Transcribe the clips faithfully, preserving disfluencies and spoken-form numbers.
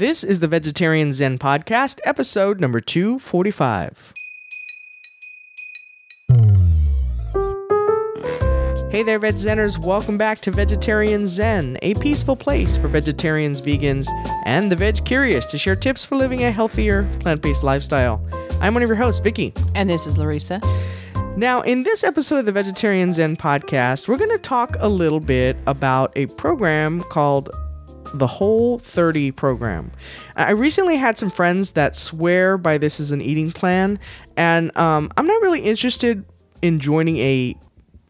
This is the Vegetarian Zen Podcast, episode number two forty-five. Hey there, Veg Zenners. Welcome back to Vegetarian Zen, a peaceful place for vegetarians, vegans, and the veg curious to share tips for living a healthier, plant-based lifestyle. I'm one of your hosts, Vicky. And this is Larissa. Now, in this episode of the Vegetarian Zen Podcast, we're going to talk a little bit about a program called the Whole thirty program. I recently had some friends that swear by this as an eating plan, and um, I'm not really interested in joining a,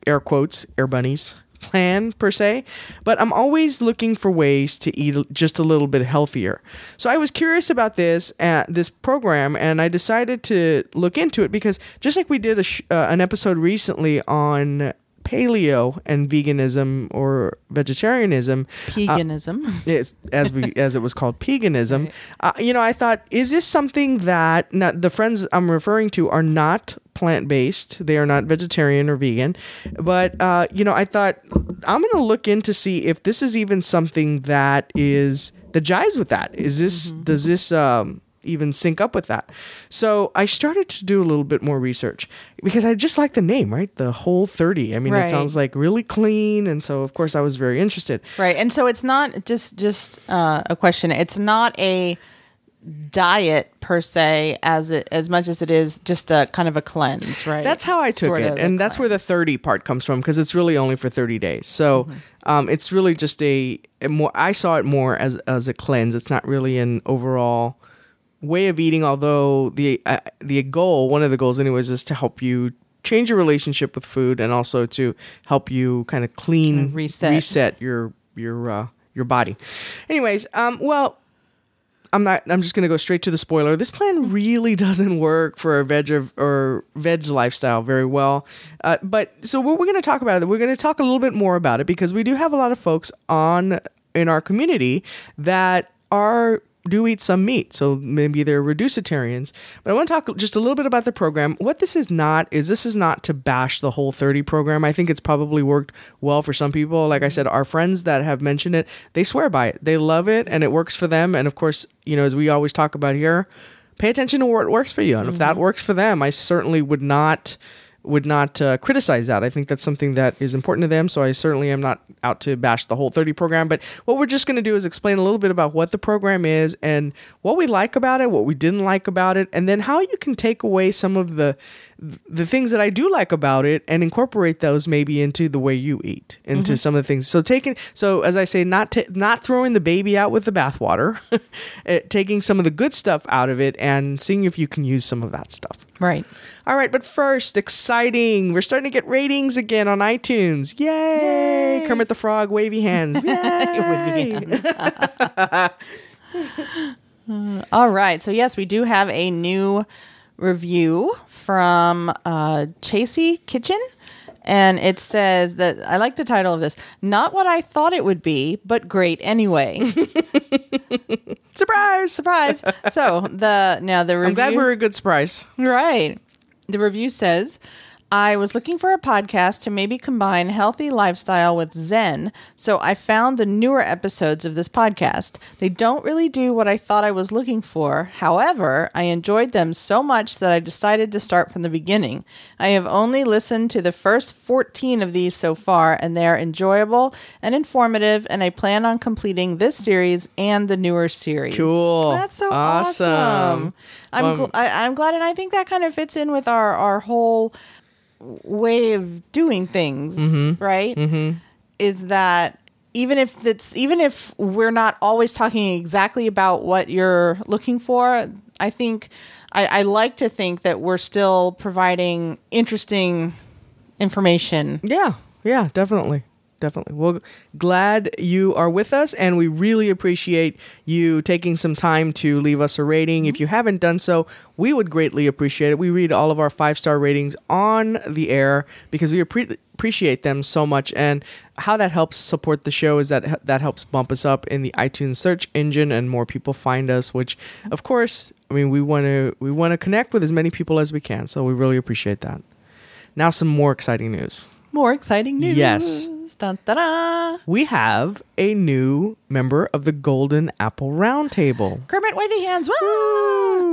air quotes, air bunnies, plan per se, but I'm always looking for ways to eat just a little bit healthier. So I was curious about this uh, this program, and I decided to look into it because just like we did a sh- uh, an episode recently on paleo and veganism or vegetarianism, Peganism, uh, it's, as we as it was called, Peganism. Right. Uh, you know, I thought, is this something that not, the friends I'm referring to are not plant-based? They are not vegetarian or vegan, but uh, you know, I thought I'm going to look in to see if this is even something that is that jives with that. Is this mm-hmm. does this um, even sync up with that? So I started to do a little bit more research because I just like the name, right? The Whole thirty. I mean, right. It sounds like really clean. And so, of course, I was very interested. Right. And so it's not just, just uh, a question. It's not a diet per se as it, as much as it is just a kind of a cleanse, right? That's how I took sort it. And that's cleanse. Where the thirty part comes from, because it's really only for thirty days. So mm-hmm. um, it's really just a, a more, I saw it more as, as a cleanse. It's not really an overall way of eating, although the uh, the goal, one of the goals anyways, is to help you change your relationship with food and also to help you kind of clean, kind of reset. reset your your uh, your body. Anyways, um, well, I'm not. I'm just going to go straight to the spoiler. This plan really doesn't work for a veg or, or veg lifestyle very well. Uh, but so what we're going to talk about, we're going to talk a little bit more about it because we do have a lot of folks on in our community that are do eat some meat, so maybe they're reducitarians. But I want to talk just a little bit about the program. What this is not is this is not to bash the Whole thirty program. I think it's probably worked well for some people. Like I said, our friends that have mentioned it, they swear by it. They love it, and it works for them. And of course, you know, as we always talk about here, pay attention to what works for you. And mm-hmm. if that works for them, I certainly would not would not uh, criticize that. I think that's something that is important to them. So I certainly am not out to bash the Whole thirty program. But what we're just going to do is explain a little bit about what the program is and what we like about it, what we didn't like about it, and then how you can take away some of the the things that I do like about it and incorporate those maybe into the way you eat, into mm-hmm. some of the things. So taking, so as I say, not t- not throwing the baby out with the bathwater, taking some of the good stuff out of it and seeing if you can use some of that stuff. Right. All right. But first, exciting. We're starting to get ratings again on iTunes. Yay. Yay. Kermit the Frog, wavy hands. Yay. Wavy hands. uh, all right. So yes, we do have a new review from uh, Chasey Kitchen. And it says that, I like the title of this, not what I thought it would be, but great anyway. Surprise! Surprise! So, the now the review... I'm glad we're a good surprise. Right. The review says, I was looking for a podcast to maybe combine healthy lifestyle with Zen, so I found the newer episodes of this podcast. They don't really do what I thought I was looking for. However, I enjoyed them so much that I decided to start from the beginning. I have only listened to the first fourteen of these so far, and they are enjoyable and informative, and I plan on completing this series and the newer series. Cool. That's so awesome. awesome. I'm, um, gl- I- I'm glad, and I think that kind of fits in with our, our whole way of doing things, mm-hmm. right? Mm-hmm. Is that even if it's even if we're not always talking exactly about what you're looking for, I think I, I like to think that we're still providing interesting information. Yeah, yeah, definitely. Definitely. Well, glad you are with us, and we really appreciate you taking some time to leave us a rating. If you haven't done so, we would greatly appreciate it. We read all of our five-star ratings on the air because we appreciate appreciate them so much, and how that helps support the show is that that helps bump us up in the iTunes search engine, and more people find us, which of course, I mean, we want to we want to connect with as many people as we can, so we really appreciate that. Now some more exciting news. More exciting news. Yes. guys. Dun, da, da. We have a new member of the Golden Apple Roundtable. Kermit Wavy Hands. Woo!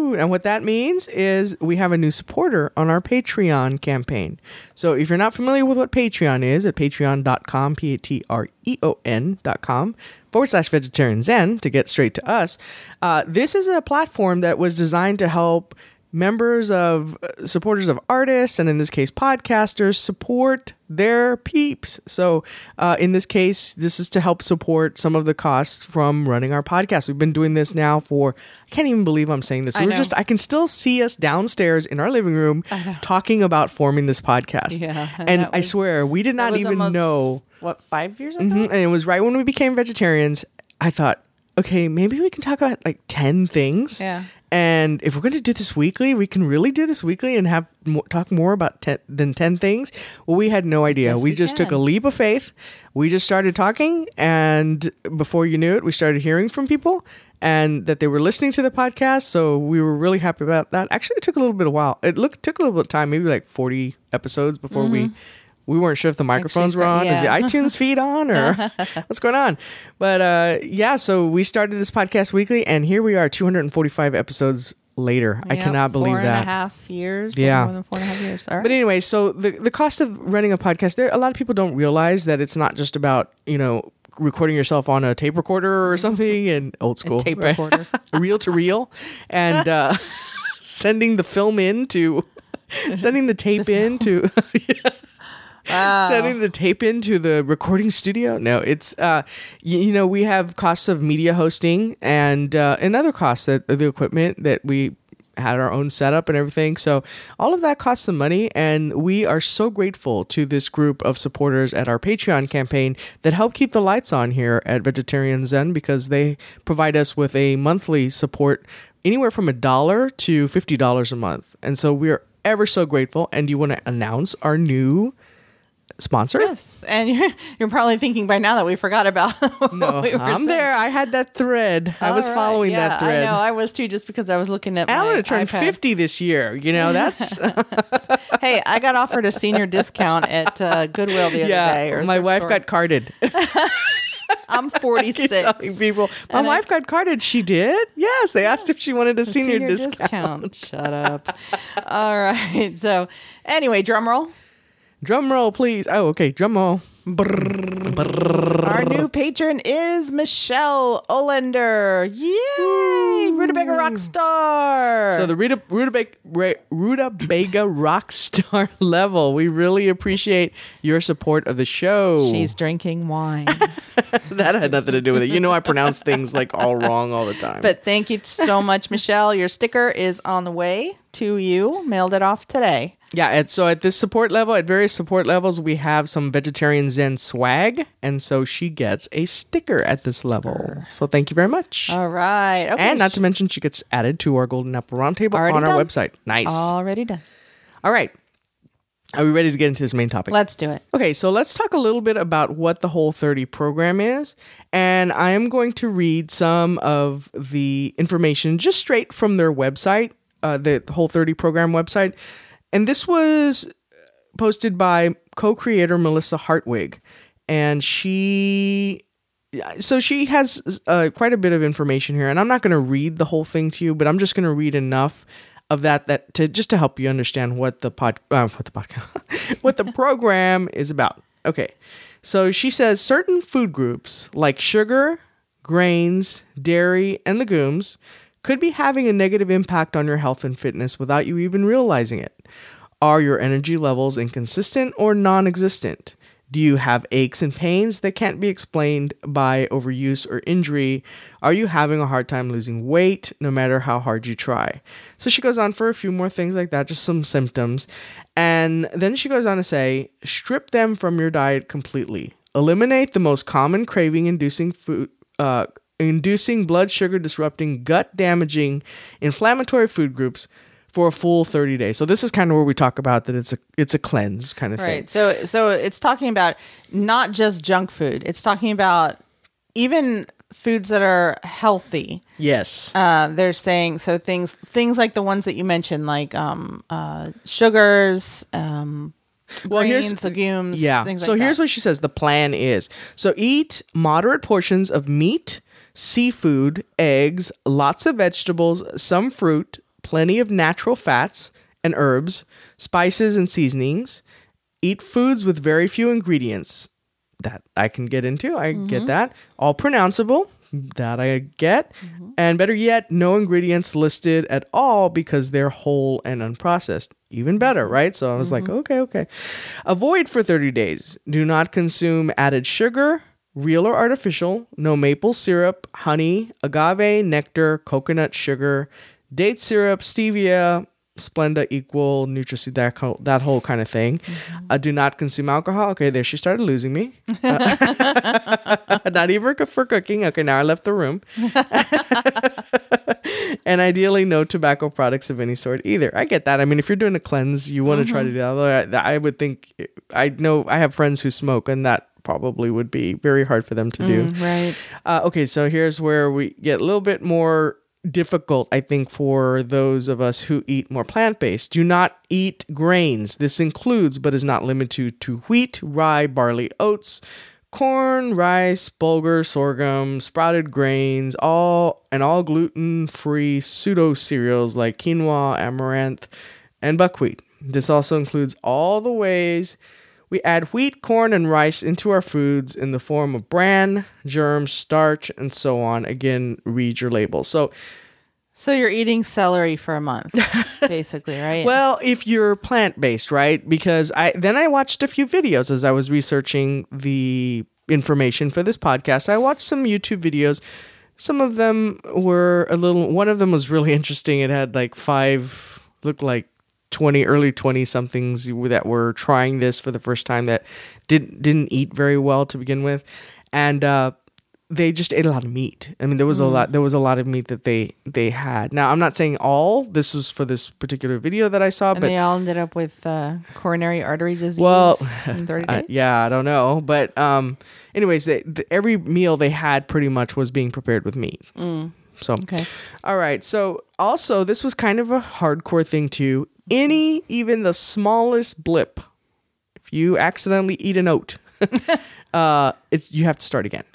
Woo! And what that means is we have a new supporter on our Patreon campaign. So if you're not familiar with what Patreon is, at patreon dot com, P A T R E O N dot com, forward slash Vegetarian Zen to get straight to us. Uh, this is a platform that was designed to help members of uh, supporters of artists, and in this case, podcasters, support their peeps. So uh, in this case, this is to help support some of the costs from running our podcast. We've been doing this now for, I can't even believe I'm saying this. We're I know. just, I can still see us downstairs in our living room talking about forming this podcast. Yeah, and and was, I swear, we did not even almost, know. What, five years ago? Mm-hmm, and it was right when we became vegetarians. I thought, okay, maybe we can talk about like ten things. Yeah. And if we're going to do this weekly, we can really do this weekly and have more, talk more about ten, than ten things. Well, we had no idea. Yes, we, we just can. took a leap of faith. We just started talking. And before you knew it, we started hearing from people and that they were listening to the podcast. So we were really happy about that. Actually, it took a little bit of while. It looked, took a little bit of time, maybe like forty episodes before mm-hmm. we... We weren't sure if the microphones were on. Yeah. Is the iTunes feed on or what's going on? But uh, yeah, so we started this podcast weekly, and here we are, two hundred forty-five episodes later. Yep, I cannot believe that. Four and a half years. Yeah. More than four and a half years. All right. But anyway, so the, the cost of running a podcast, there a lot of people don't realize that it's not just about, you know, recording yourself on a tape recorder or something, and old school. A tape right? recorder. Reel to reel. And uh, sending the film in to, sending the tape the in film. to... yeah. Wow. Sending the tape into the recording studio. No, it's, uh, you, you know, we have costs of media hosting and, uh, and other costs that the equipment that we had our own setup and everything. So all of that costs some money. And we are so grateful to this group of supporters at our Patreon campaign that help keep the lights on here at Vegetarian Zen, because they provide us with a monthly support anywhere from a dollar to fifty dollars a month. And so we're ever so grateful. And you want to announce our new sponsor? Yes. And you're, you're probably thinking by now that we forgot about no we were I'm saying. there I had that thread I All was following right. yeah, that thread I know I was too just because I was looking at and my I'm going to turn iPad. fifty this year, you know. That's hey, I got offered a senior discount at uh, Goodwill the other yeah, day or my wife store. got carded. I'm forty-six. People, my and wife I, got carded. She did? Yes. They yeah, asked if she wanted a, a senior, senior discount. discount. Shut up. All right. So anyway, drum roll. Drum roll, please. Oh, okay. Drum roll. Brrr, brrr. Our new patron is Michelle Olender. Yay! Rutabaga Rock Star. So the Ruta, Rutabaga, Rutabaga Rock Star level. We really appreciate your support of the show. She's drinking wine. That had nothing to do with it. You know, I pronounce things like all wrong all the time. But thank you so much, Michelle. Your sticker is on the way to you. Mailed it off today. Yeah, and so at this support level, at various support levels, we have some Vegetarian Zen swag, and so she gets a sticker at this level. So thank you very much. All right. Okay. And not to mention, she gets added to our Golden Apple Roundtable Already on our done. website. Nice. Already done. All right. Are we ready to get into this main topic? Let's do it. Okay, so let's talk a little bit about what the Whole thirty program is. And I am going to read some of the information just straight from their website, uh, the Whole thirty program website. And this was posted by co-creator Melissa Hartwig. And she, so she has uh, quite a bit of information here. And I'm not going to read the whole thing to you, but I'm just going to read enough of that that to just to help you understand what the pod, uh, what the podcast, what the program is about. Okay, so she says certain food groups like sugar, grains, dairy, and legumes could be having a negative impact on your health and fitness without you even realizing it. Are your energy levels inconsistent or non-existent? Do you have aches and pains that can't be explained by overuse or injury? Are you having a hard time losing weight no matter how hard you try? So she goes on for a few more things like that, just some symptoms. And then she goes on to say, strip them from your diet completely. Eliminate the most common craving-inducing food, uh, inducing blood sugar disrupting, gut damaging, inflammatory food groups for a full thirty days. So this is kind of where we talk about that it's a it's a cleanse kind of right. thing. Right. So so it's talking about not just junk food. It's talking about even foods that are healthy. Yes. Uh, they're saying so things things like the ones that you mentioned, like um, uh, sugars, um, Well, grains, legumes, yeah. things so like that. So here's what she says the plan is. So eat moderate portions of meat, seafood, eggs, lots of vegetables, some fruit, plenty of natural fats and herbs, spices and seasonings. Eat foods with very few ingredients. That I can get into. I mm-hmm. get that. All pronounceable. That I get. Mm-hmm. And better yet, no ingredients listed at all because they're whole and unprocessed. Even better, right? So I was mm-hmm. like, okay, okay. Avoid for thirty days. Do not consume added sugar, real or artificial. No maple syrup, honey, agave, nectar, coconut sugar, date syrup, stevia, Splenda, Equal, Nutricy, that, that whole kind of thing. Mm-hmm. Uh, do not consume alcohol. Okay, there she started losing me. Uh, not even for cooking. Okay, now I left the room. And ideally, no tobacco products of any sort either. I get that. I mean, if you're doing a cleanse, you want to mm-hmm. try to do that. I, I would think, I know I have friends who smoke, and that probably would be very hard for them to mm, do. Right. Uh, okay, so here's where we get a little bit more difficult, I think, for those of us who eat more plant-based. Do not eat grains. This includes, but is not limited to, wheat, rye, barley, oats, corn, rice, bulgur, sorghum, sprouted grains, all and all gluten-free pseudo cereals like quinoa, amaranth, and buckwheat. This also includes all the ways we add wheat, corn, and rice into our foods in the form of bran, germs, starch, and so on. Again, read your label. So so you're eating celery for a month, basically, right? Well, if you're plant-based, right? Because I then I watched a few videos as I was researching the information for this podcast. I watched some YouTube videos. Some of them were a little... One of them was really interesting. It had like five... Looked like twenty early twenty somethings that were trying this for the first time that didn't didn't eat very well to begin with, and uh, they just ate a lot of meat. I mean, there was mm. a lot there was a lot of meat that they they had. Now, I'm not saying all. This was for this particular video that I saw, and but they all ended up with uh, coronary artery disease. Well, in thirty days? Uh, yeah, I don't know, but um, anyways, they, the, every meal they had pretty much was being prepared with meat. Mm. So, okay. All right. So, also, this was kind of a hardcore thing too. Any, even the smallest blip, if you accidentally eat an oat, uh, it's you have to start again.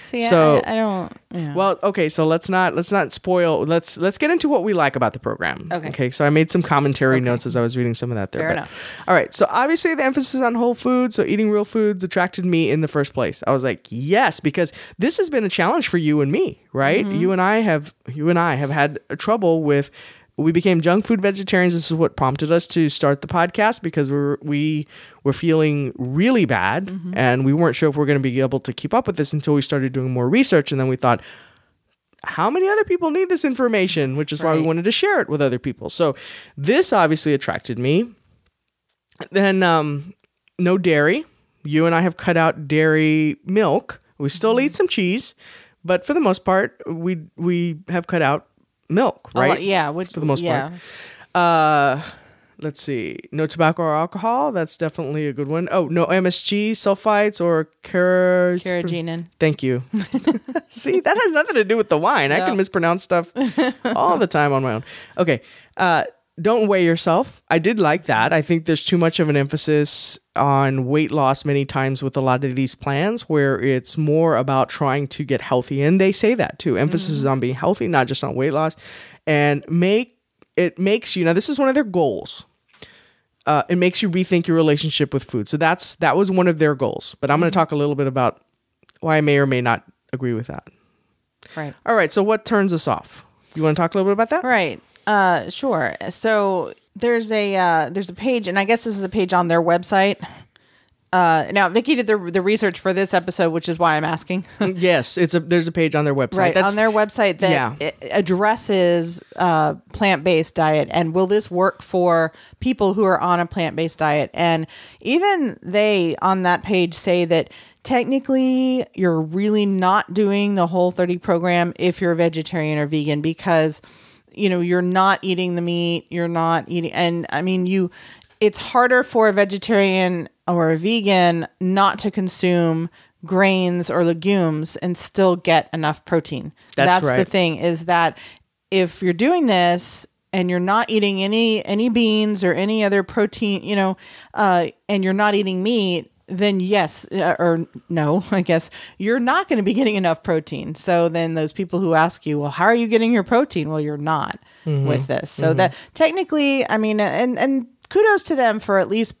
See, so, I, I don't. Yeah. Well, okay, so let's not let's not spoil. Let's let's get into what we like about the program. Okay. Okay. So I made some commentary okay. notes as I was reading some of that there. Fair but, enough. All right. So obviously the emphasis on whole foods, so eating real foods, attracted me in the first place. I was like, yes, because this has been a challenge for you and me, right? Mm-hmm. You and I have you and I have had trouble with. We became junk food vegetarians. This is what prompted us to start the podcast because we were, we were feeling really bad mm-hmm. and we weren't sure if we were going to be able to keep up with this until we started doing more research. And then we thought, how many other people need this information? Which is right. why we wanted to share it with other people. So this obviously attracted me. Then um, no dairy. You and I have cut out dairy milk. We still mm-hmm. eat some cheese, but for the most part, we we have cut out milk, right? Lot, yeah, which for the most yeah. part. Uh, let's see. No tobacco or alcohol. That's definitely a good one. Oh, no M S G, sulfites, or car- carrageenan. Thank you. See, that has nothing to do with the wine. No. I can mispronounce stuff all the time on my own. Okay. Uh, don't weigh yourself. I did like that. I think there's too much of an emphasis on weight loss many times with a lot of these plans where it's more about trying to get healthy. And they say that too. Emphasis is mm-hmm. on being healthy, not just on weight loss. And make it makes you, now this is one of their goals. Uh, it makes you rethink your relationship with food. So that's that was one of their goals. But I'm mm-hmm. going to talk a little bit about why I may or may not agree with that. Right. All right. So what turns us off? You want to talk a little bit about that? Right. Uh, sure. So there's a uh, there's a page, and I guess this is a page on their website. Uh, now, Vicky did the the research for this episode, which is why I'm asking. Yes, it's a there's a page on their website. Right, that's, on their website that yeah. addresses uh, plant-based diet, and will this work for people who are on a plant-based diet? And even they on that page say that technically you're really not doing the Whole thirty program if you're a vegetarian or vegan because, you know, you're not eating the meat, you're not eating. And I mean, you, it's harder for a vegetarian or a vegan not to consume grains or legumes and still get enough protein. That's, That's right. The thing is that if you're doing this, and you're not eating any any beans or any other protein, you know, uh, and you're not eating meat, then yes, or no, I guess you're not going to be getting enough protein. So then those people who ask you, well, how are you getting your protein? Well, you're not mm-hmm. with this. So mm-hmm. that technically, I mean, and, and kudos to them for at least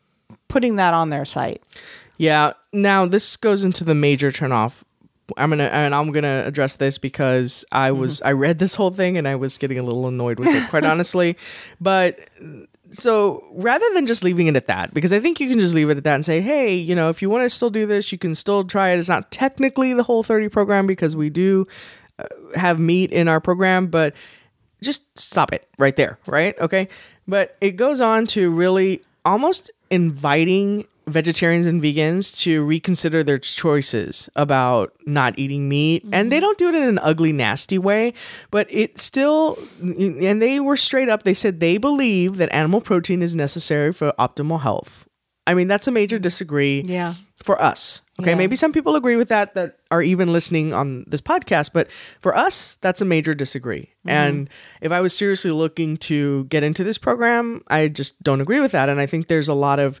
putting that on their site. Yeah. Now this goes into the major turnoff. I'm gonna and I'm gonna address this because I was mm-hmm. I read this whole thing and I was getting a little annoyed with it, quite honestly. But so rather than just leaving it at that, because I think you can just leave it at that and say, hey, you know, if you want to still do this, you can still try it. It's not technically the Whole thirty program because we do uh, have meat in our program, but just stop it right there, right? Okay, but it goes on to really almost inviting vegetarians and vegans to reconsider their choices about not eating meat. Mm-hmm. And they don't do it in an ugly, nasty way, but it still, and they were straight up, they said they believe that animal protein is necessary for optimal health. I mean, that's a major disagree yeah. for us. Okay. Yeah. Maybe some people agree with that, that are even listening on this podcast, but for us, that's a major disagree. Mm-hmm. And if I was seriously looking to get into this program, I just don't agree with that. And I think there's a lot of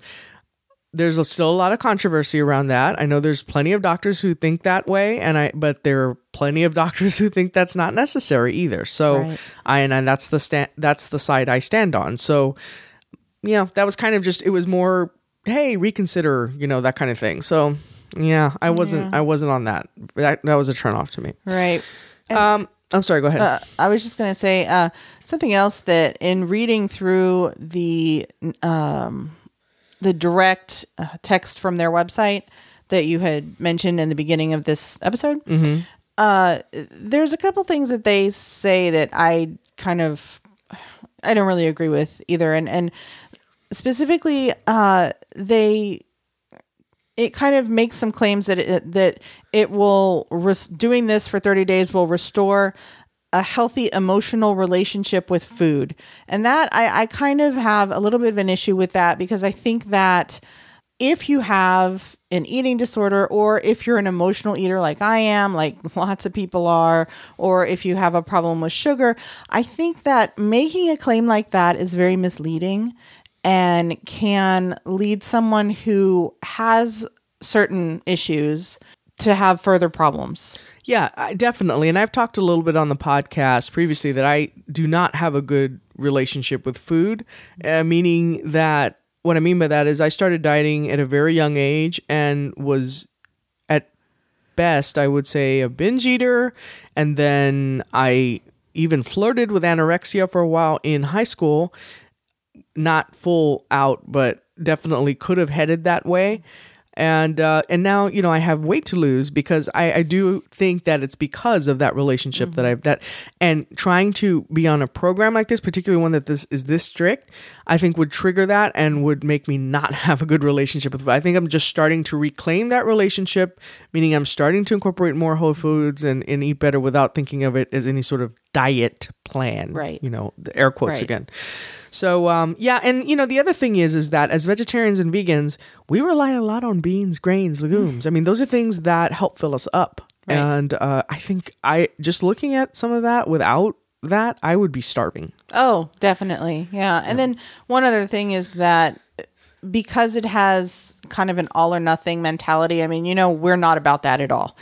There's a, still a lot of controversy around that. I know there's plenty of doctors who think that way, and I but there are plenty of doctors who think that's not necessary either. So, right. I and, and that's the sta- that's the side I stand on. So, yeah, that was kind of just it was more, hey, reconsider, you know, that kind of thing. So, yeah, I wasn't yeah. I wasn't on that. That that was a turnoff to me. Right. And- um. I'm sorry, go ahead. Uh, I was just going to say uh, something else that in reading through the um. the direct uh, text from their website that you had mentioned in the beginning of this episode. Mm-hmm. Uh, there's a couple things that they say that I kind of, I don't really agree with either. And, and specifically uh, they, it kind of makes some claims that it, that it will res- doing this for thirty days will restore a healthy emotional relationship with food. And that I, I kind of have a little bit of an issue with that, because I think that if you have an eating disorder, or if you're an emotional eater like I am, like lots of people are, or if you have a problem with sugar, I think that making a claim like that is very misleading and can lead someone who has certain issues to have further problems. Yeah, I, definitely. And I've talked a little bit on the podcast previously that I do not have a good relationship with food, uh, meaning that what I mean by that is I started dieting at a very young age and was at best, I would say, a binge eater. And then I even flirted with anorexia for a while in high school, not full out, but definitely could have headed that way. And uh, and now, you know, I have weight to lose because I, I do think that it's because of that relationship mm-hmm. that I've that and trying to be on a program like this, particularly one that this is this strict, I think would trigger that and would make me not have a good relationship with food. I think I'm just starting to reclaim that relationship, meaning I'm starting to incorporate more whole foods and, and eat better without thinking of it as any sort of diet plan. Right. You know, the air quotes right. again. So, um, yeah. And, you know, the other thing is, is that as vegetarians and vegans, we rely a lot on beans, grains, legumes. I mean, those are things that help fill us up. Right. And uh, I think I just looking at some of that without that, I would be starving. Oh, definitely. Yeah. And yeah. then one other thing is that because it has kind of an all or nothing mentality. I mean, you know, we're not about that at all.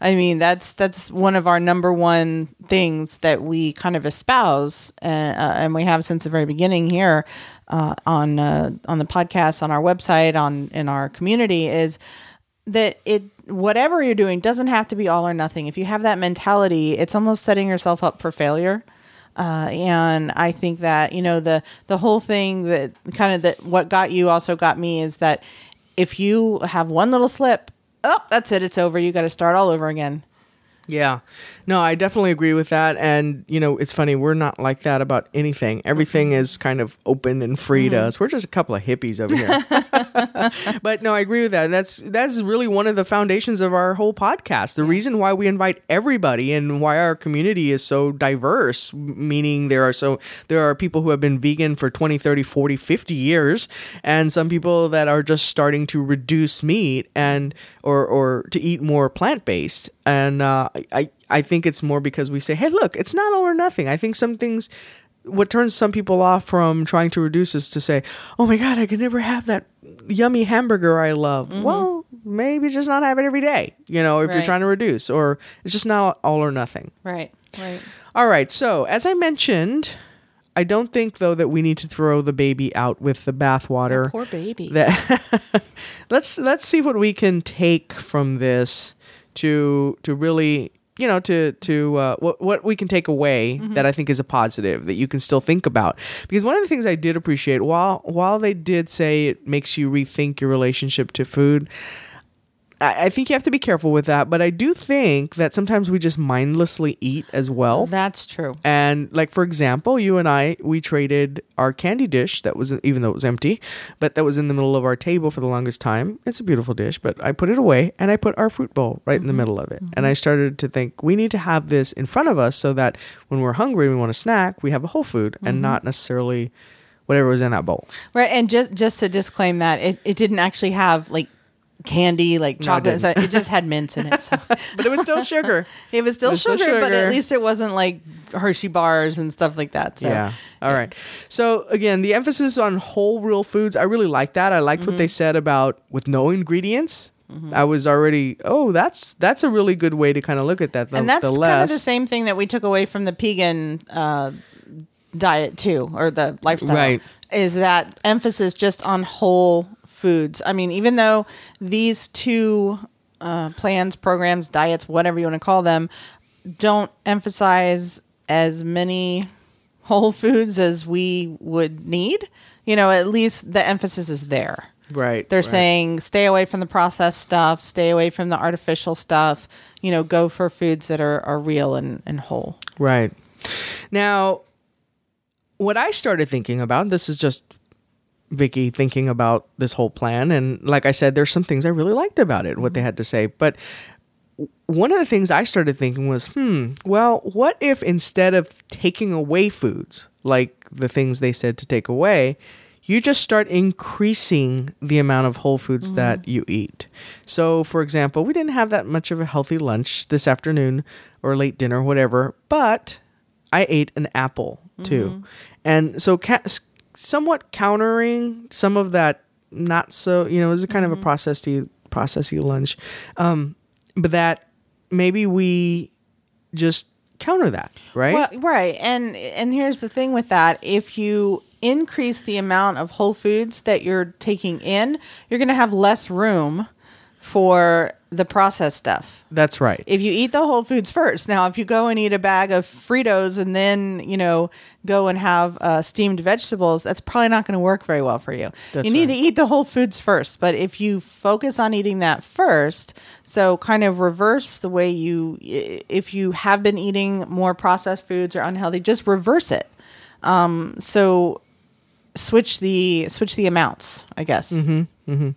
I mean, that's that's one of our number one things that we kind of espouse, uh, uh, and we have since the very beginning here uh, on uh, on the podcast, on our website, on in our community, is that it whatever you're doing doesn't have to be all or nothing. If you have that mentality, it's almost setting yourself up for failure. Uh, and I think that, you know, the, the whole thing that kind of that what got you also got me is that if you have one little slip, oh, that's it. It's over. You got to start all over again. Yeah, no, I definitely agree with that. And, you know, it's funny. We're not like that about anything. Everything is kind of open and free mm-hmm. to us. We're just a couple of hippies over here. But no, I agree with that. That's that's really one of the foundations of our whole podcast. The reason why we invite everybody and why our community is so diverse, meaning there are so there are people who have been vegan for twenty, thirty, forty, fifty years, and some people that are just starting to reduce meat and or, or to eat more plant-based. And uh, I, I think it's more because we say, hey, look, it's not all or nothing. I think some things what turns some people off from trying to reduce is to say, oh my God, I could never have that yummy hamburger I love. Mm-hmm. Well, maybe just not have it every day, you know, if right. you're trying to reduce, or it's just not all or nothing. Right, right. All right. So as I mentioned, I don't think, though, that we need to throw the baby out with the bathwater. Oh, poor baby. That let's let's see what we can take from this to to really... you know, to, to uh, what, what we can take away mm-hmm. that I think is a positive that you can still think about. Because one of the things I did appreciate, while while they did say it makes you rethink your relationship to food, I, I think you have to be careful with that. But I do think that sometimes we just mindlessly eat as well. That's true. And like, for example, you and I, we traded our candy dish that was, even though it was empty, but that was in the middle of our table for the longest time. It's a beautiful dish, but I put it away and I put our fruit bowl right mm-hmm. in the middle of it. Mm-hmm. And I started to think, we need to have this in front of us so that when we're hungry, we want a snack, we have a whole food mm-hmm. and not necessarily whatever was in that bowl. Right. And just, just to disclaim that, it, it didn't actually have like candy, like chocolate. No, it, so it just had mints in it. So. But it was still sugar. It was, still, it was sugar, still sugar, but at least it wasn't like Hershey bars and stuff like that. So. Yeah. All right. So again, the emphasis on whole real foods. I really like that. I liked mm-hmm. what they said about with no ingredients. Mm-hmm. I was already, oh, that's that's a really good way to kind of look at that. The, and that's the less. kind of the same thing that we took away from the Pegan uh, diet too, or the lifestyle. Right. Is that emphasis just on whole foods. I mean, even though these two uh, plans, programs, diets, whatever you want to call them, don't emphasize as many whole foods as we would need, you know, at least the emphasis is there. Right. They're right. saying stay away from the processed stuff, stay away from the artificial stuff, you know, go for foods that are, are real and, and whole. Right. Now, what I started thinking about, this is just Vicky thinking about this whole plan. And like I said, there's some things I really liked about it, what they had to say. But one of the things I started thinking was, hmm, well, what if instead of taking away foods, like the things they said to take away, you just start increasing the amount of whole foods mm-hmm. that you eat. So for example, we didn't have that much of a healthy lunch this afternoon or late dinner, whatever, but I ate an apple too. Mm-hmm. And so cats, somewhat countering some of that, not so, you know, it was a kind mm-hmm. of a processy, processy lunch. Um, but that maybe we just counter that, right? Well, right. And, and here's the thing with that. If you increase the amount of whole foods that you're taking in, you're going to have less room for the processed stuff. That's right. If you eat the whole foods first. Now, if you go and eat a bag of Fritos and then, you know, go and have uh, steamed vegetables, that's probably not going to work very well for you. That's you need right. to eat the whole foods first. But if you focus on eating that first, so kind of reverse the way you, if you have been eating more processed foods or unhealthy, just reverse it. Um, so switch the, switch the amounts, I guess. Mm-hmm. Mm-hmm.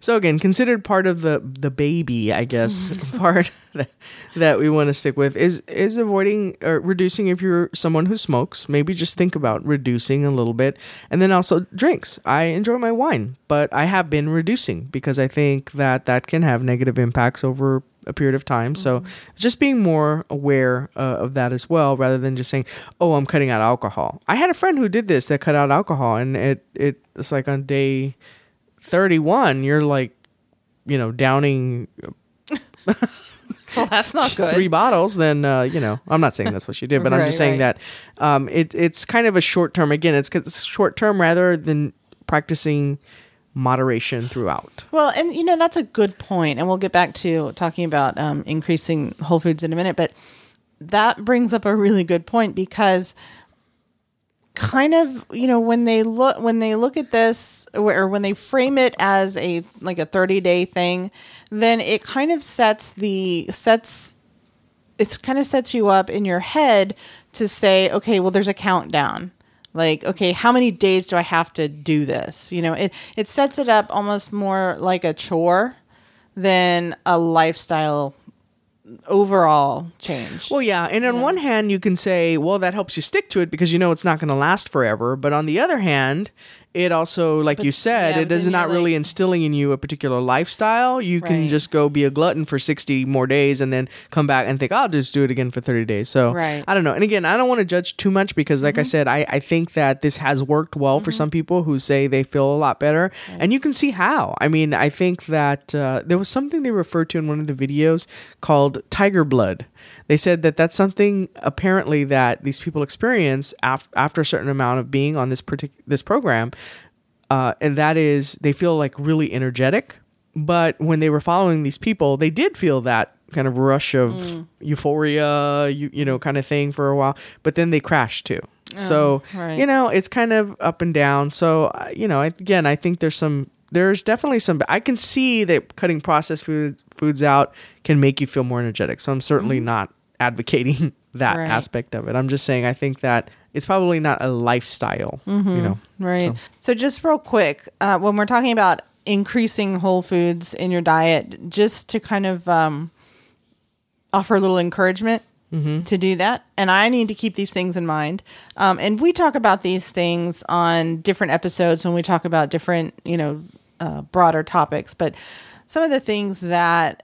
So again, considered part of the, the baby, I guess, part that, that we want to stick with is is avoiding or reducing if you're someone who smokes. Maybe just think about reducing a little bit. And then also drinks. I enjoy my wine, but I have been reducing because I think that that can have negative impacts over a period of time. Mm-hmm. So just being more aware uh, of that as well, rather than just saying, oh, I'm cutting out alcohol. I had a friend who did this, that cut out alcohol, and it, it it's like on day... thirty-one, you're like, you know, downing well, that's not good. Three bottles, then, uh, you know, I'm not saying that's what she did, but right, I'm just saying right. that um, it it's kind of a short term. Again, it's, it's short term rather than practicing moderation throughout. Well, and, you know, that's a good point. And we'll get back to talking about um, increasing whole foods in a minute. But that brings up a really good point because kind of, you know, when they look when they look at this or when they frame it as a like a thirty-day thing, then it kind of sets the sets it's kind of sets you up in your head to say, okay, well, there's a countdown. Like, okay, how many days do I have to do this? You know, it it sets it up almost more like a chore than a lifestyle overall change. Well, yeah. And on yeah. one hand, you can say, well, that helps you stick to it because you know it's not going to last forever. But on the other hand, it also, like you said, yeah, it is not really like, instilling in you a particular lifestyle. You right. can just go be a glutton for sixty more days and then come back and think, I'll just do it again for thirty days. So right. I don't know. And again, I don't want to judge too much because like mm-hmm. I said, I, I think that this has worked well mm-hmm. for some people who say they feel a lot better. Right. And you can see how. I mean, I think that uh, there was something they referred to in one of the videos called tiger blood. They said that that's something apparently that these people experience af- after a certain amount of being on this particular this program, uh, and that is they feel like really energetic. But when they were following these people, they did feel that kind of rush of mm. euphoria, you, you know, kind of thing for a while. But then they crashed too. Oh, so right. you know, it's kind of up and down. So uh, you know, again, I think there's some. There's definitely some, I can see that cutting processed foods foods out can make you feel more energetic. So I'm certainly mm-hmm. not advocating that right. aspect of it. I'm just saying, I think that it's probably not a lifestyle, mm-hmm. you know? Right. So, so just real quick, uh, when we're talking about increasing whole foods in your diet, just to kind of um, offer a little encouragement mm-hmm. to do that. And I need to keep these things in mind. Um, and we talk about these things on different episodes when we talk about different, you know, Uh, broader topics, but some of the things that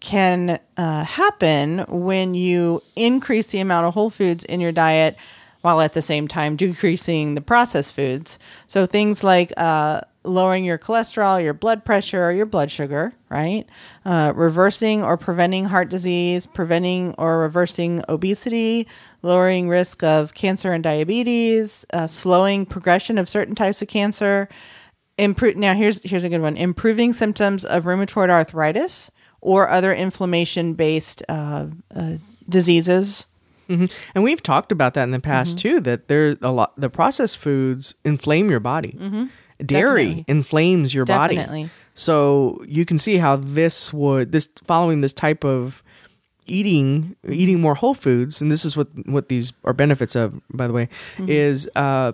can uh, happen when you increase the amount of whole foods in your diet while at the same time decreasing the processed foods. So things like uh, lowering your cholesterol, your blood pressure, your blood sugar, right? Uh, reversing or preventing heart disease, preventing or reversing obesity, lowering risk of cancer and diabetes, uh, slowing progression of certain types of cancer. Improve, now, here's here's a good one. Improving symptoms of rheumatoid arthritis or other inflammation-based uh, uh, diseases. Mm-hmm. And we've talked about that in the past, mm-hmm. too, that there a lot the processed foods inflame your body. Mm-hmm. Dairy Definitely. inflames your Definitely. body. Definitely. So you can see how this would, this following this type of eating, eating more whole foods, and this is what, what these are benefits of, by the way, mm-hmm. is... Uh,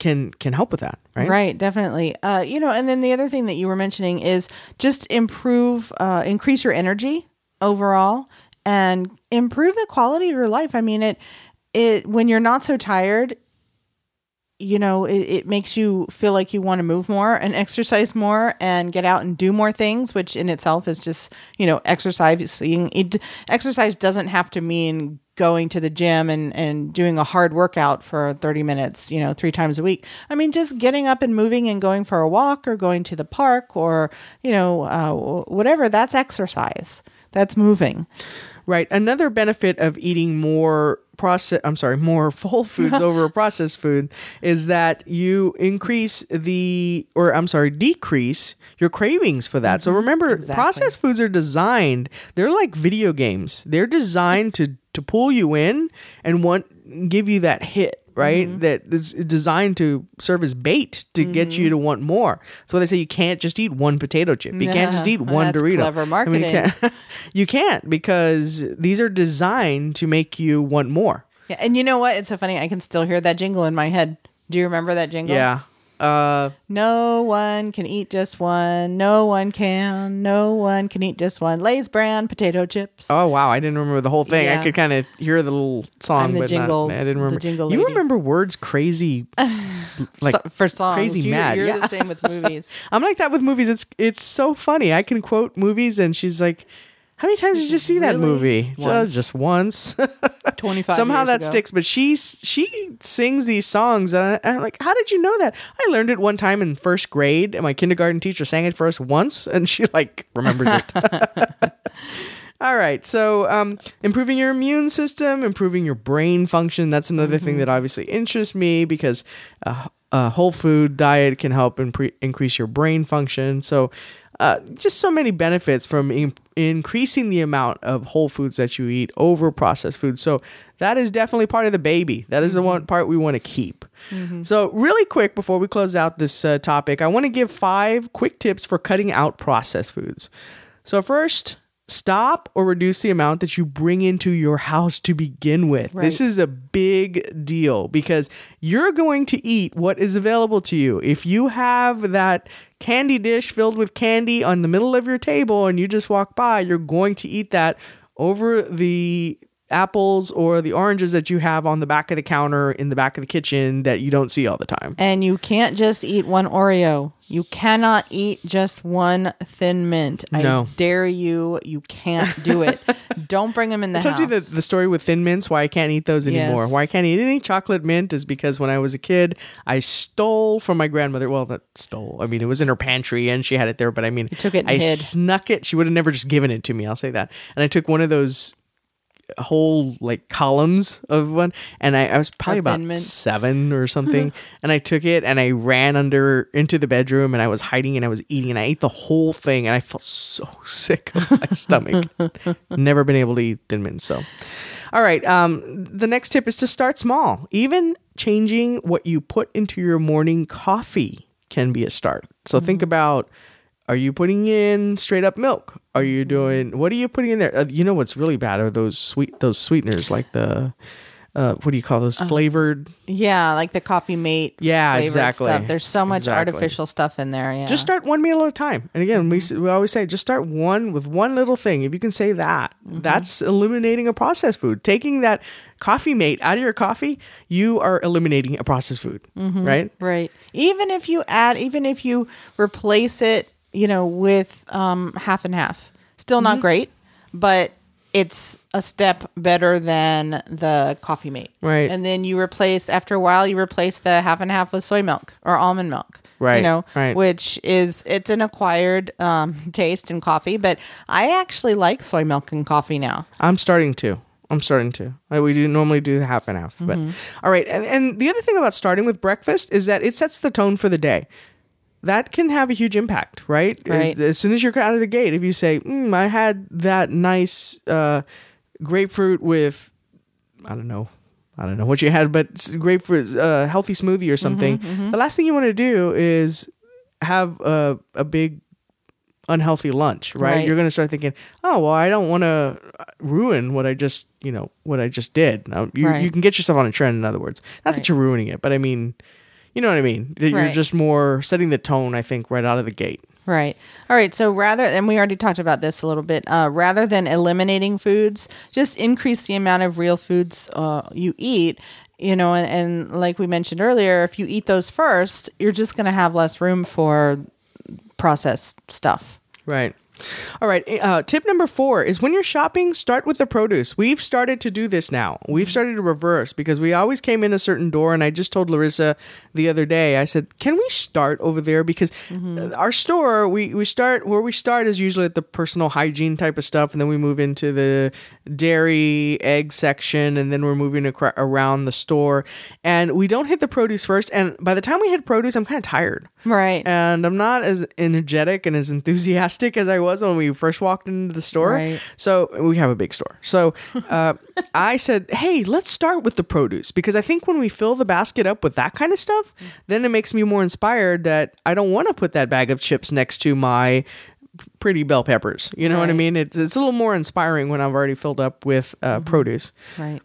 can can help with that, right? Right, definitely. Uh, you know, and then the other thing that you were mentioning is just improve, uh, increase your energy overall and improve the quality of your life. I mean, it it when you're not so tired, you know, it, it makes you feel like you want to move more and exercise more and get out and do more things, which in itself is just, you know, exercising. It, exercise doesn't have to mean going to the gym and, and doing a hard workout for thirty minutes, you know, three times a week. I mean, just getting up and moving and going for a walk or going to the park or, you know, uh, whatever, that's exercise. That's moving. Right. Another benefit of eating more process, I'm sorry, more whole foods over processed food is that you increase the, or I'm sorry, decrease your cravings for that. Mm-hmm. So remember, exactly. processed foods are designed, they're like video games. They're designed to, to pull you in and want, give you that hit, right? Mm-hmm. That is designed to serve as bait to mm-hmm. get you to want more. That's why they say you can't just eat one potato chip. You yeah. can't just eat well, one that's Dorito. Clever marketing. I mean, you, can't, you can't because these are designed to make you want more. Yeah, and you know what? It's so funny. I can still hear that jingle in my head. Do you remember that jingle? Yeah. Uh, no one can eat just one. No one can. No one can eat just one. Lay's brand potato chips. Oh wow! I didn't remember the whole thing. Yeah. I could kind of hear the little song, I'm the but jingle, not, I didn't remember. The jingle lady. You remember words crazy, like so, for songs. Crazy you, mad. You're yeah. the same with movies. I'm like that with movies. It's it's so funny. I can quote movies, and she's like, "How many times did you see really? that movie?" Once. Just once. twenty-five Somehow that ago. sticks, but she she sings these songs, and, I, and I'm like, "How did you know that?" I learned it one time in first grade, and my kindergarten teacher sang it for us once, and she like remembers it. All right, so um, improving your immune system, improving your brain function—that's another mm-hmm. thing that obviously interests me because a, a whole food diet can help impre- increase your brain function. So. Uh, just so many benefits from in- increasing the amount of whole foods that you eat over processed foods. So that is definitely part of the baby. That is mm-hmm. the one part we want to keep. Mm-hmm. So really quick, before we close out this uh, topic, I want to give five quick tips for cutting out processed foods. So first, stop or reduce the amount that you bring into your house to begin with. Right. This is a big deal because you're going to eat what is available to you. If you have that candy dish filled with candy on the middle of your table and you just walk by, you're going to eat that over the apples or the oranges that you have on the back of the counter in the back of the kitchen that you don't see all the time. And you can't just eat one Oreo. You cannot eat just one Thin Mint. I no. dare you. You can't do it. Don't bring them in the house. I told house. you the, the story with Thin Mints, why I can't eat those anymore. Yes. Why I can't eat any chocolate mint is because when I was a kid, I stole from my grandmother. Well, not stole. I mean, it was in her pantry and she had it there, but I mean, you took it and I hid. snuck it. She would have never just given it to me. I'll say that. And I took one of those whole like columns of one, and I, I was probably about seven or something, and I took it and I ran under into the bedroom and I was hiding and I was eating and I ate the whole thing and I felt so sick of my stomach. Never been able to eat Thin Mints. So all right, um the next tip is to start small. Even changing what you put into your morning coffee can be a start. So mm-hmm. think about, are you putting in straight up milk? Are you doing, what are you putting in there? Uh, you know what's really bad are those sweet, those sweeteners, like the, uh, what do you call those, flavored? Uh, yeah, like the Coffee Mate. Yeah, exactly. Stuff. There's so much exactly. artificial stuff in there. Yeah. Just start one meal at a time. And again, mm-hmm. we we always say, just start one with one little thing. If you can say that, mm-hmm. that's eliminating a processed food. Taking that Coffee Mate out of your coffee, you are eliminating a processed food, mm-hmm. right? Right. Even if you add, even if you replace it, you know, with um, half and half. Still not mm-hmm. great, but it's a step better than the Coffee Mate. Right. And then you replace, after a while, you replace the half and half with soy milk or almond milk. Right. You know, right. which is, it's an acquired um, taste in coffee, but I actually like soy milk in coffee now. I'm starting to. I'm starting to. Like we do normally do half and half. But mm-hmm. all right. And, and the other thing about starting with breakfast is that it sets the tone for the day. That can have a huge impact, right? Right. As soon as you're out of the gate, if you say, mm, I had that nice uh, grapefruit with, I don't know, I don't know what you had, but grapefruit, uh, healthy smoothie or something. Mm-hmm, mm-hmm. The last thing you want to do is have a, a big unhealthy lunch, right? Right. You're going to start thinking, oh, well, I don't want to ruin what I just, you know, what I just did. Now, you, right. you can get yourself on a trend, in other words. Not right. that you're ruining it, but I mean... You know what I mean? That right. you're just more setting the tone, I think, right out of the gate. Right. All right. So rather, and we already talked about this a little bit, uh, rather than eliminating foods, just increase the amount of real foods uh, you eat. You know, and, and like we mentioned earlier, if you eat those first, you're just going to have less room for processed stuff. Right. All right. Uh, tip number four is when you're shopping, start with the produce. We've started to do this now. We've started to reverse because we always came in a certain door. And I just told Larissa the other day, I said, can we start over there? Because mm-hmm. our store, we, we start where we start is usually at the personal hygiene type of stuff. And then we move into the dairy, egg section. And then we're moving ac- around the store. And we don't hit the produce first. And by the time we hit produce, I'm kind of tired. Right. And I'm not as energetic and as enthusiastic as I was when we first walked into the store. Right. So we have a big store. So uh, I said, hey, let's start with the produce, because I think when we fill the basket up with that kind of stuff, then it makes me more inspired that I don't want to put that bag of chips next to my pretty bell peppers. You know right. what I mean? It's, it's a little more inspiring when I've already filled up with uh, mm-hmm. produce. Right.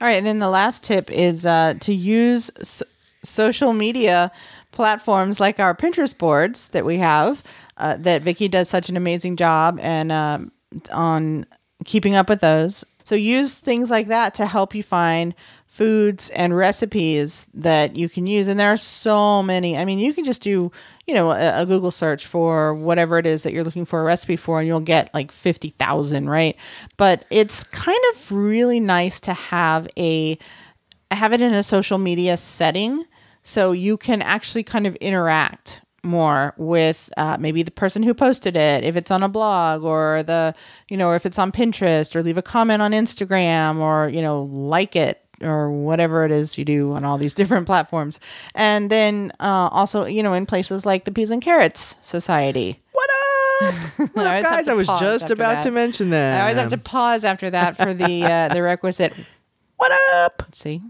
All right. And then the last tip is uh, to use so- social media platforms like our Pinterest boards that we have. Uh, that Vicky does such an amazing job and uh, on keeping up with those. So use things like that to help you find foods and recipes that you can use. And there are so many. I mean, you can just do, you know, a, a Google search for whatever it is that you're looking for a recipe for, and you'll get like fifty thousand, right? But it's kind of really nice to have a have it in a social media setting so you can actually kind of interact more with uh, maybe the person who posted it, if it's on a blog, or the, you know, or if it's on Pinterest, or leave a comment on Instagram, or, you know, like it, or whatever it is you do on all these different platforms. And then uh, also, you know, in places like the Peas and Carrots Society. What up? What up, guys? I was just about that. to mention that. I always have to pause after that for the uh, the requisite. What up? Let's see.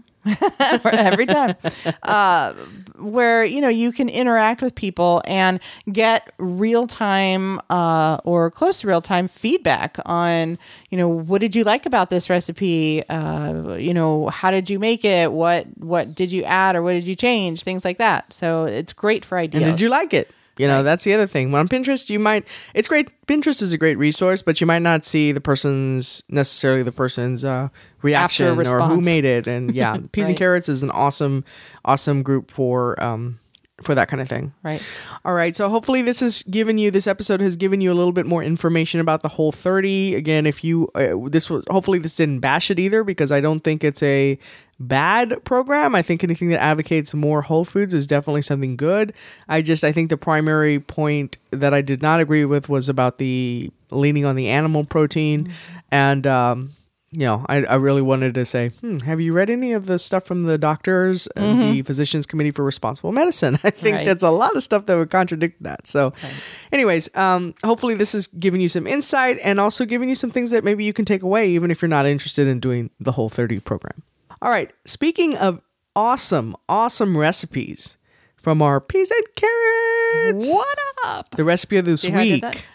Every time uh, where, you know, you can interact with people and get real time uh, or close to real time feedback on, you know, what did you like about this recipe? Uh, you know, how did you make it? What what did you add or what did you change? Things like that. So it's great for ideas. And did you like it? You know, right. That's the other thing. When on Pinterest, you might, it's great. Pinterest is a great resource, but you might not see the person's, necessarily the person's uh, reaction or who made it. And yeah, Peas right. and Carrots is an awesome, awesome group for, um, for that kind of thing. Right. All right. So hopefully this has given you, this episode has given you a little bit more information about the Whole thirty. Again, if you, uh, this was, hopefully this didn't bash it either, because I don't think it's a bad program. I think anything that advocates more whole foods is definitely something good. I just, I think the primary point that I did not agree with was about the leaning on the animal protein. Mm-hmm. And, um, you know, I, I really wanted to say, hmm, have you read any of the stuff from the doctors and mm-hmm. the Physicians Committee for Responsible Medicine? I think right. that's a lot of stuff that would contradict that. So right. anyways, um, hopefully this is giving you some insight and also giving you some things that maybe you can take away, even if you're not interested in doing the Whole thirty program. All right. Speaking of awesome, awesome recipes from our Peas and Carrots. What up? The recipe of this See week. That?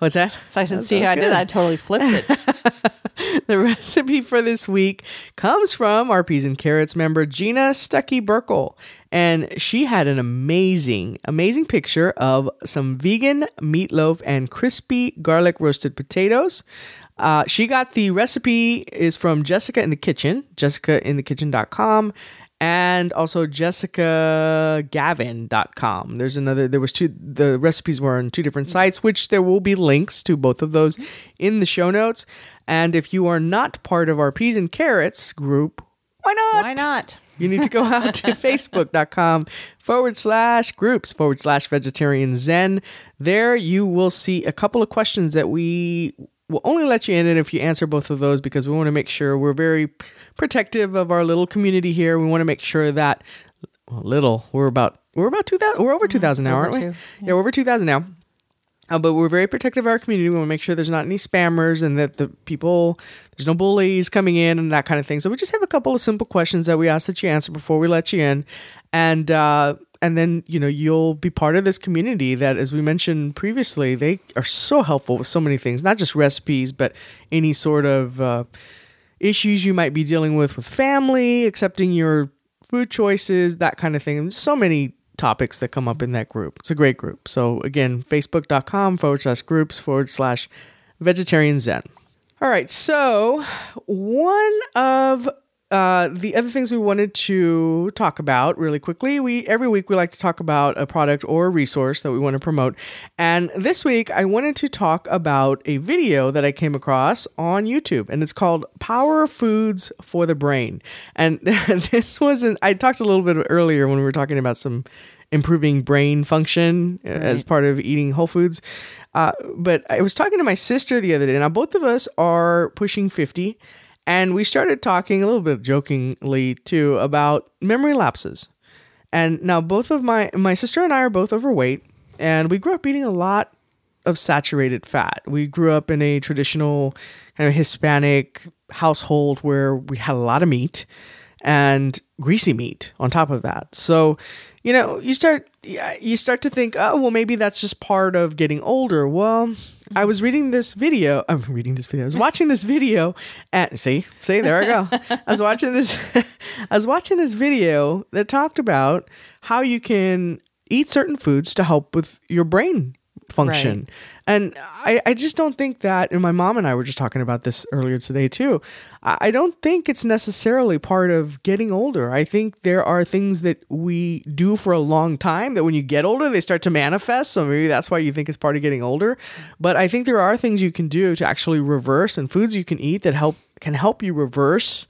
What's that? So I said, see how I did that? I totally flipped it. The recipe for this week comes from our Peas and Carrots member, Gina Stuckey-Burkle. And she had an amazing, amazing picture of some vegan meatloaf and crispy garlic roasted potatoes. Uh, she got the recipe is from Jessica in the Kitchen, jessica in the kitchen dot com. And also jessica gavin dot com. There's another, there was two, the recipes were on two different sites, which there will be links to both of those in the show notes. And if you are not part of our Peas and Carrots group, why not? Why not? You need to go out to facebook dot com forward slash groups forward slash vegetarian zen. There you will see a couple of questions that we we'll only let you in if you answer both of those, because we want to make sure we're very protective of our little community here. We want to make sure that well, little we're about we're about two thousand we're over two thousand now, aren't we? Yeah. yeah, we're over two thousand now. Uh, but we're very protective of our community. We want to make sure there's not any spammers and that the people, there's no bullies coming in and that kind of thing. So we just have a couple of simple questions that we ask that you answer before we let you in. And uh, and then, you know, you'll be part of this community that, as we mentioned previously, they are so helpful with so many things, not just recipes, but any sort of uh, issues you might be dealing with with family, accepting your food choices, that kind of thing. And so many topics that come up in that group. It's a great group. So again, facebook dot com forward slash groups forward slash vegetarian zen. All right. So one of uh, the other things we wanted to talk about really quickly, we every week we like to talk about a product or a resource that we want to promote. And this week I wanted to talk about a video that I came across on YouTube, and it's called Power Foods for the Brain. And this wasn't, I talked a little bit earlier when we were talking about some improving brain function right. as part of eating whole foods. Uh, but I was talking to my sister the other day, and now both of us are pushing fifty. And we started talking a little bit jokingly too about memory lapses. And now both of my, my sister and I are both overweight, and we grew up eating a lot of saturated fat. We grew up in a traditional kind of Hispanic household where we had a lot of meat and greasy meat on top of that. So, you know, you start, you start to think, oh, well, maybe that's just part of getting older. Well, I was reading this video. I'm reading this video. I was watching this video and see, see, there I go. I was watching this. I was watching this video that talked about how you can eat certain foods to help with your brain function. Right. And I, I just don't think that, and my mom and I were just talking about this earlier today too. I, I don't think it's necessarily part of getting older. I think there are things that we do for a long time that when you get older, they start to manifest. So maybe that's why you think it's part of getting older. But I think there are things you can do to actually reverse, and foods you can eat that help can help you reverse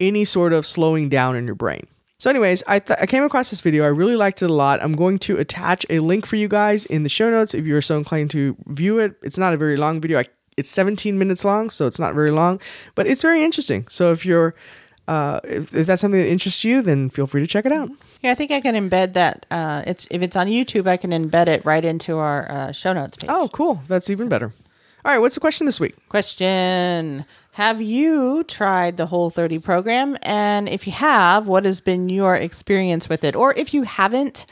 any sort of slowing down in your brain. So anyways, I th- I came across this video. I really liked it a lot. I'm going to attach a link for you guys in the show notes if you're so inclined to view it. It's not a very long video. I, it's seventeen minutes long, so it's not very long, but it's very interesting. So if you're uh, if, if that's something that interests you, then feel free to check it out. Yeah, I think I can embed that. Uh, it's if it's on YouTube, I can embed it right into our uh, show notes page. Oh, cool. That's even better. All right, what's the question this week? Question: have you tried the Whole thirty program? And if you have, what has been your experience with it? Or if you haven't,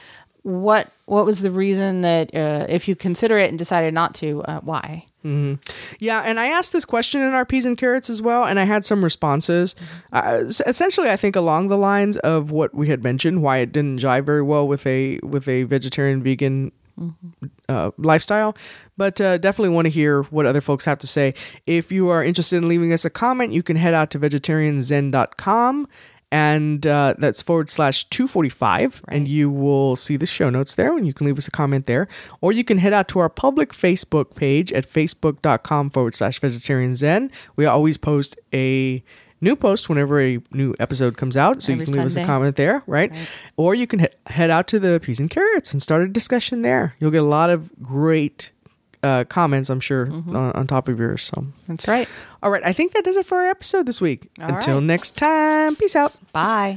what what was the reason that uh, if you consider it and decided not to, uh, why? Mm-hmm. Yeah, and I asked this question in our Peas and Carrots as well, and I had some responses. Uh, essentially, I think along the lines of what we had mentioned, why it didn't jive very well with a with a vegetarian vegan mm-hmm. uh, lifestyle, but uh, definitely want to hear what other folks have to say. If you are interested in leaving us a comment, you can head out to vegetarian zen dot com and uh, that's forward slash two forty-five, right. And you will see the show notes there and you can leave us a comment there. Or you can head out to our public Facebook page at facebook.com forward slash vegetarian zen. We always post a new post whenever a new episode comes out, so Every you can leave Sunday. us a comment there, right? right. Or you can he- head out to the Peas and Carrots and start a discussion there. You'll get a lot of great Uh, comments, I'm sure, mm-hmm. on, on top of yours. So that's right. All right. I think that does it for our episode this week. All Until right. next time. Peace out. Bye.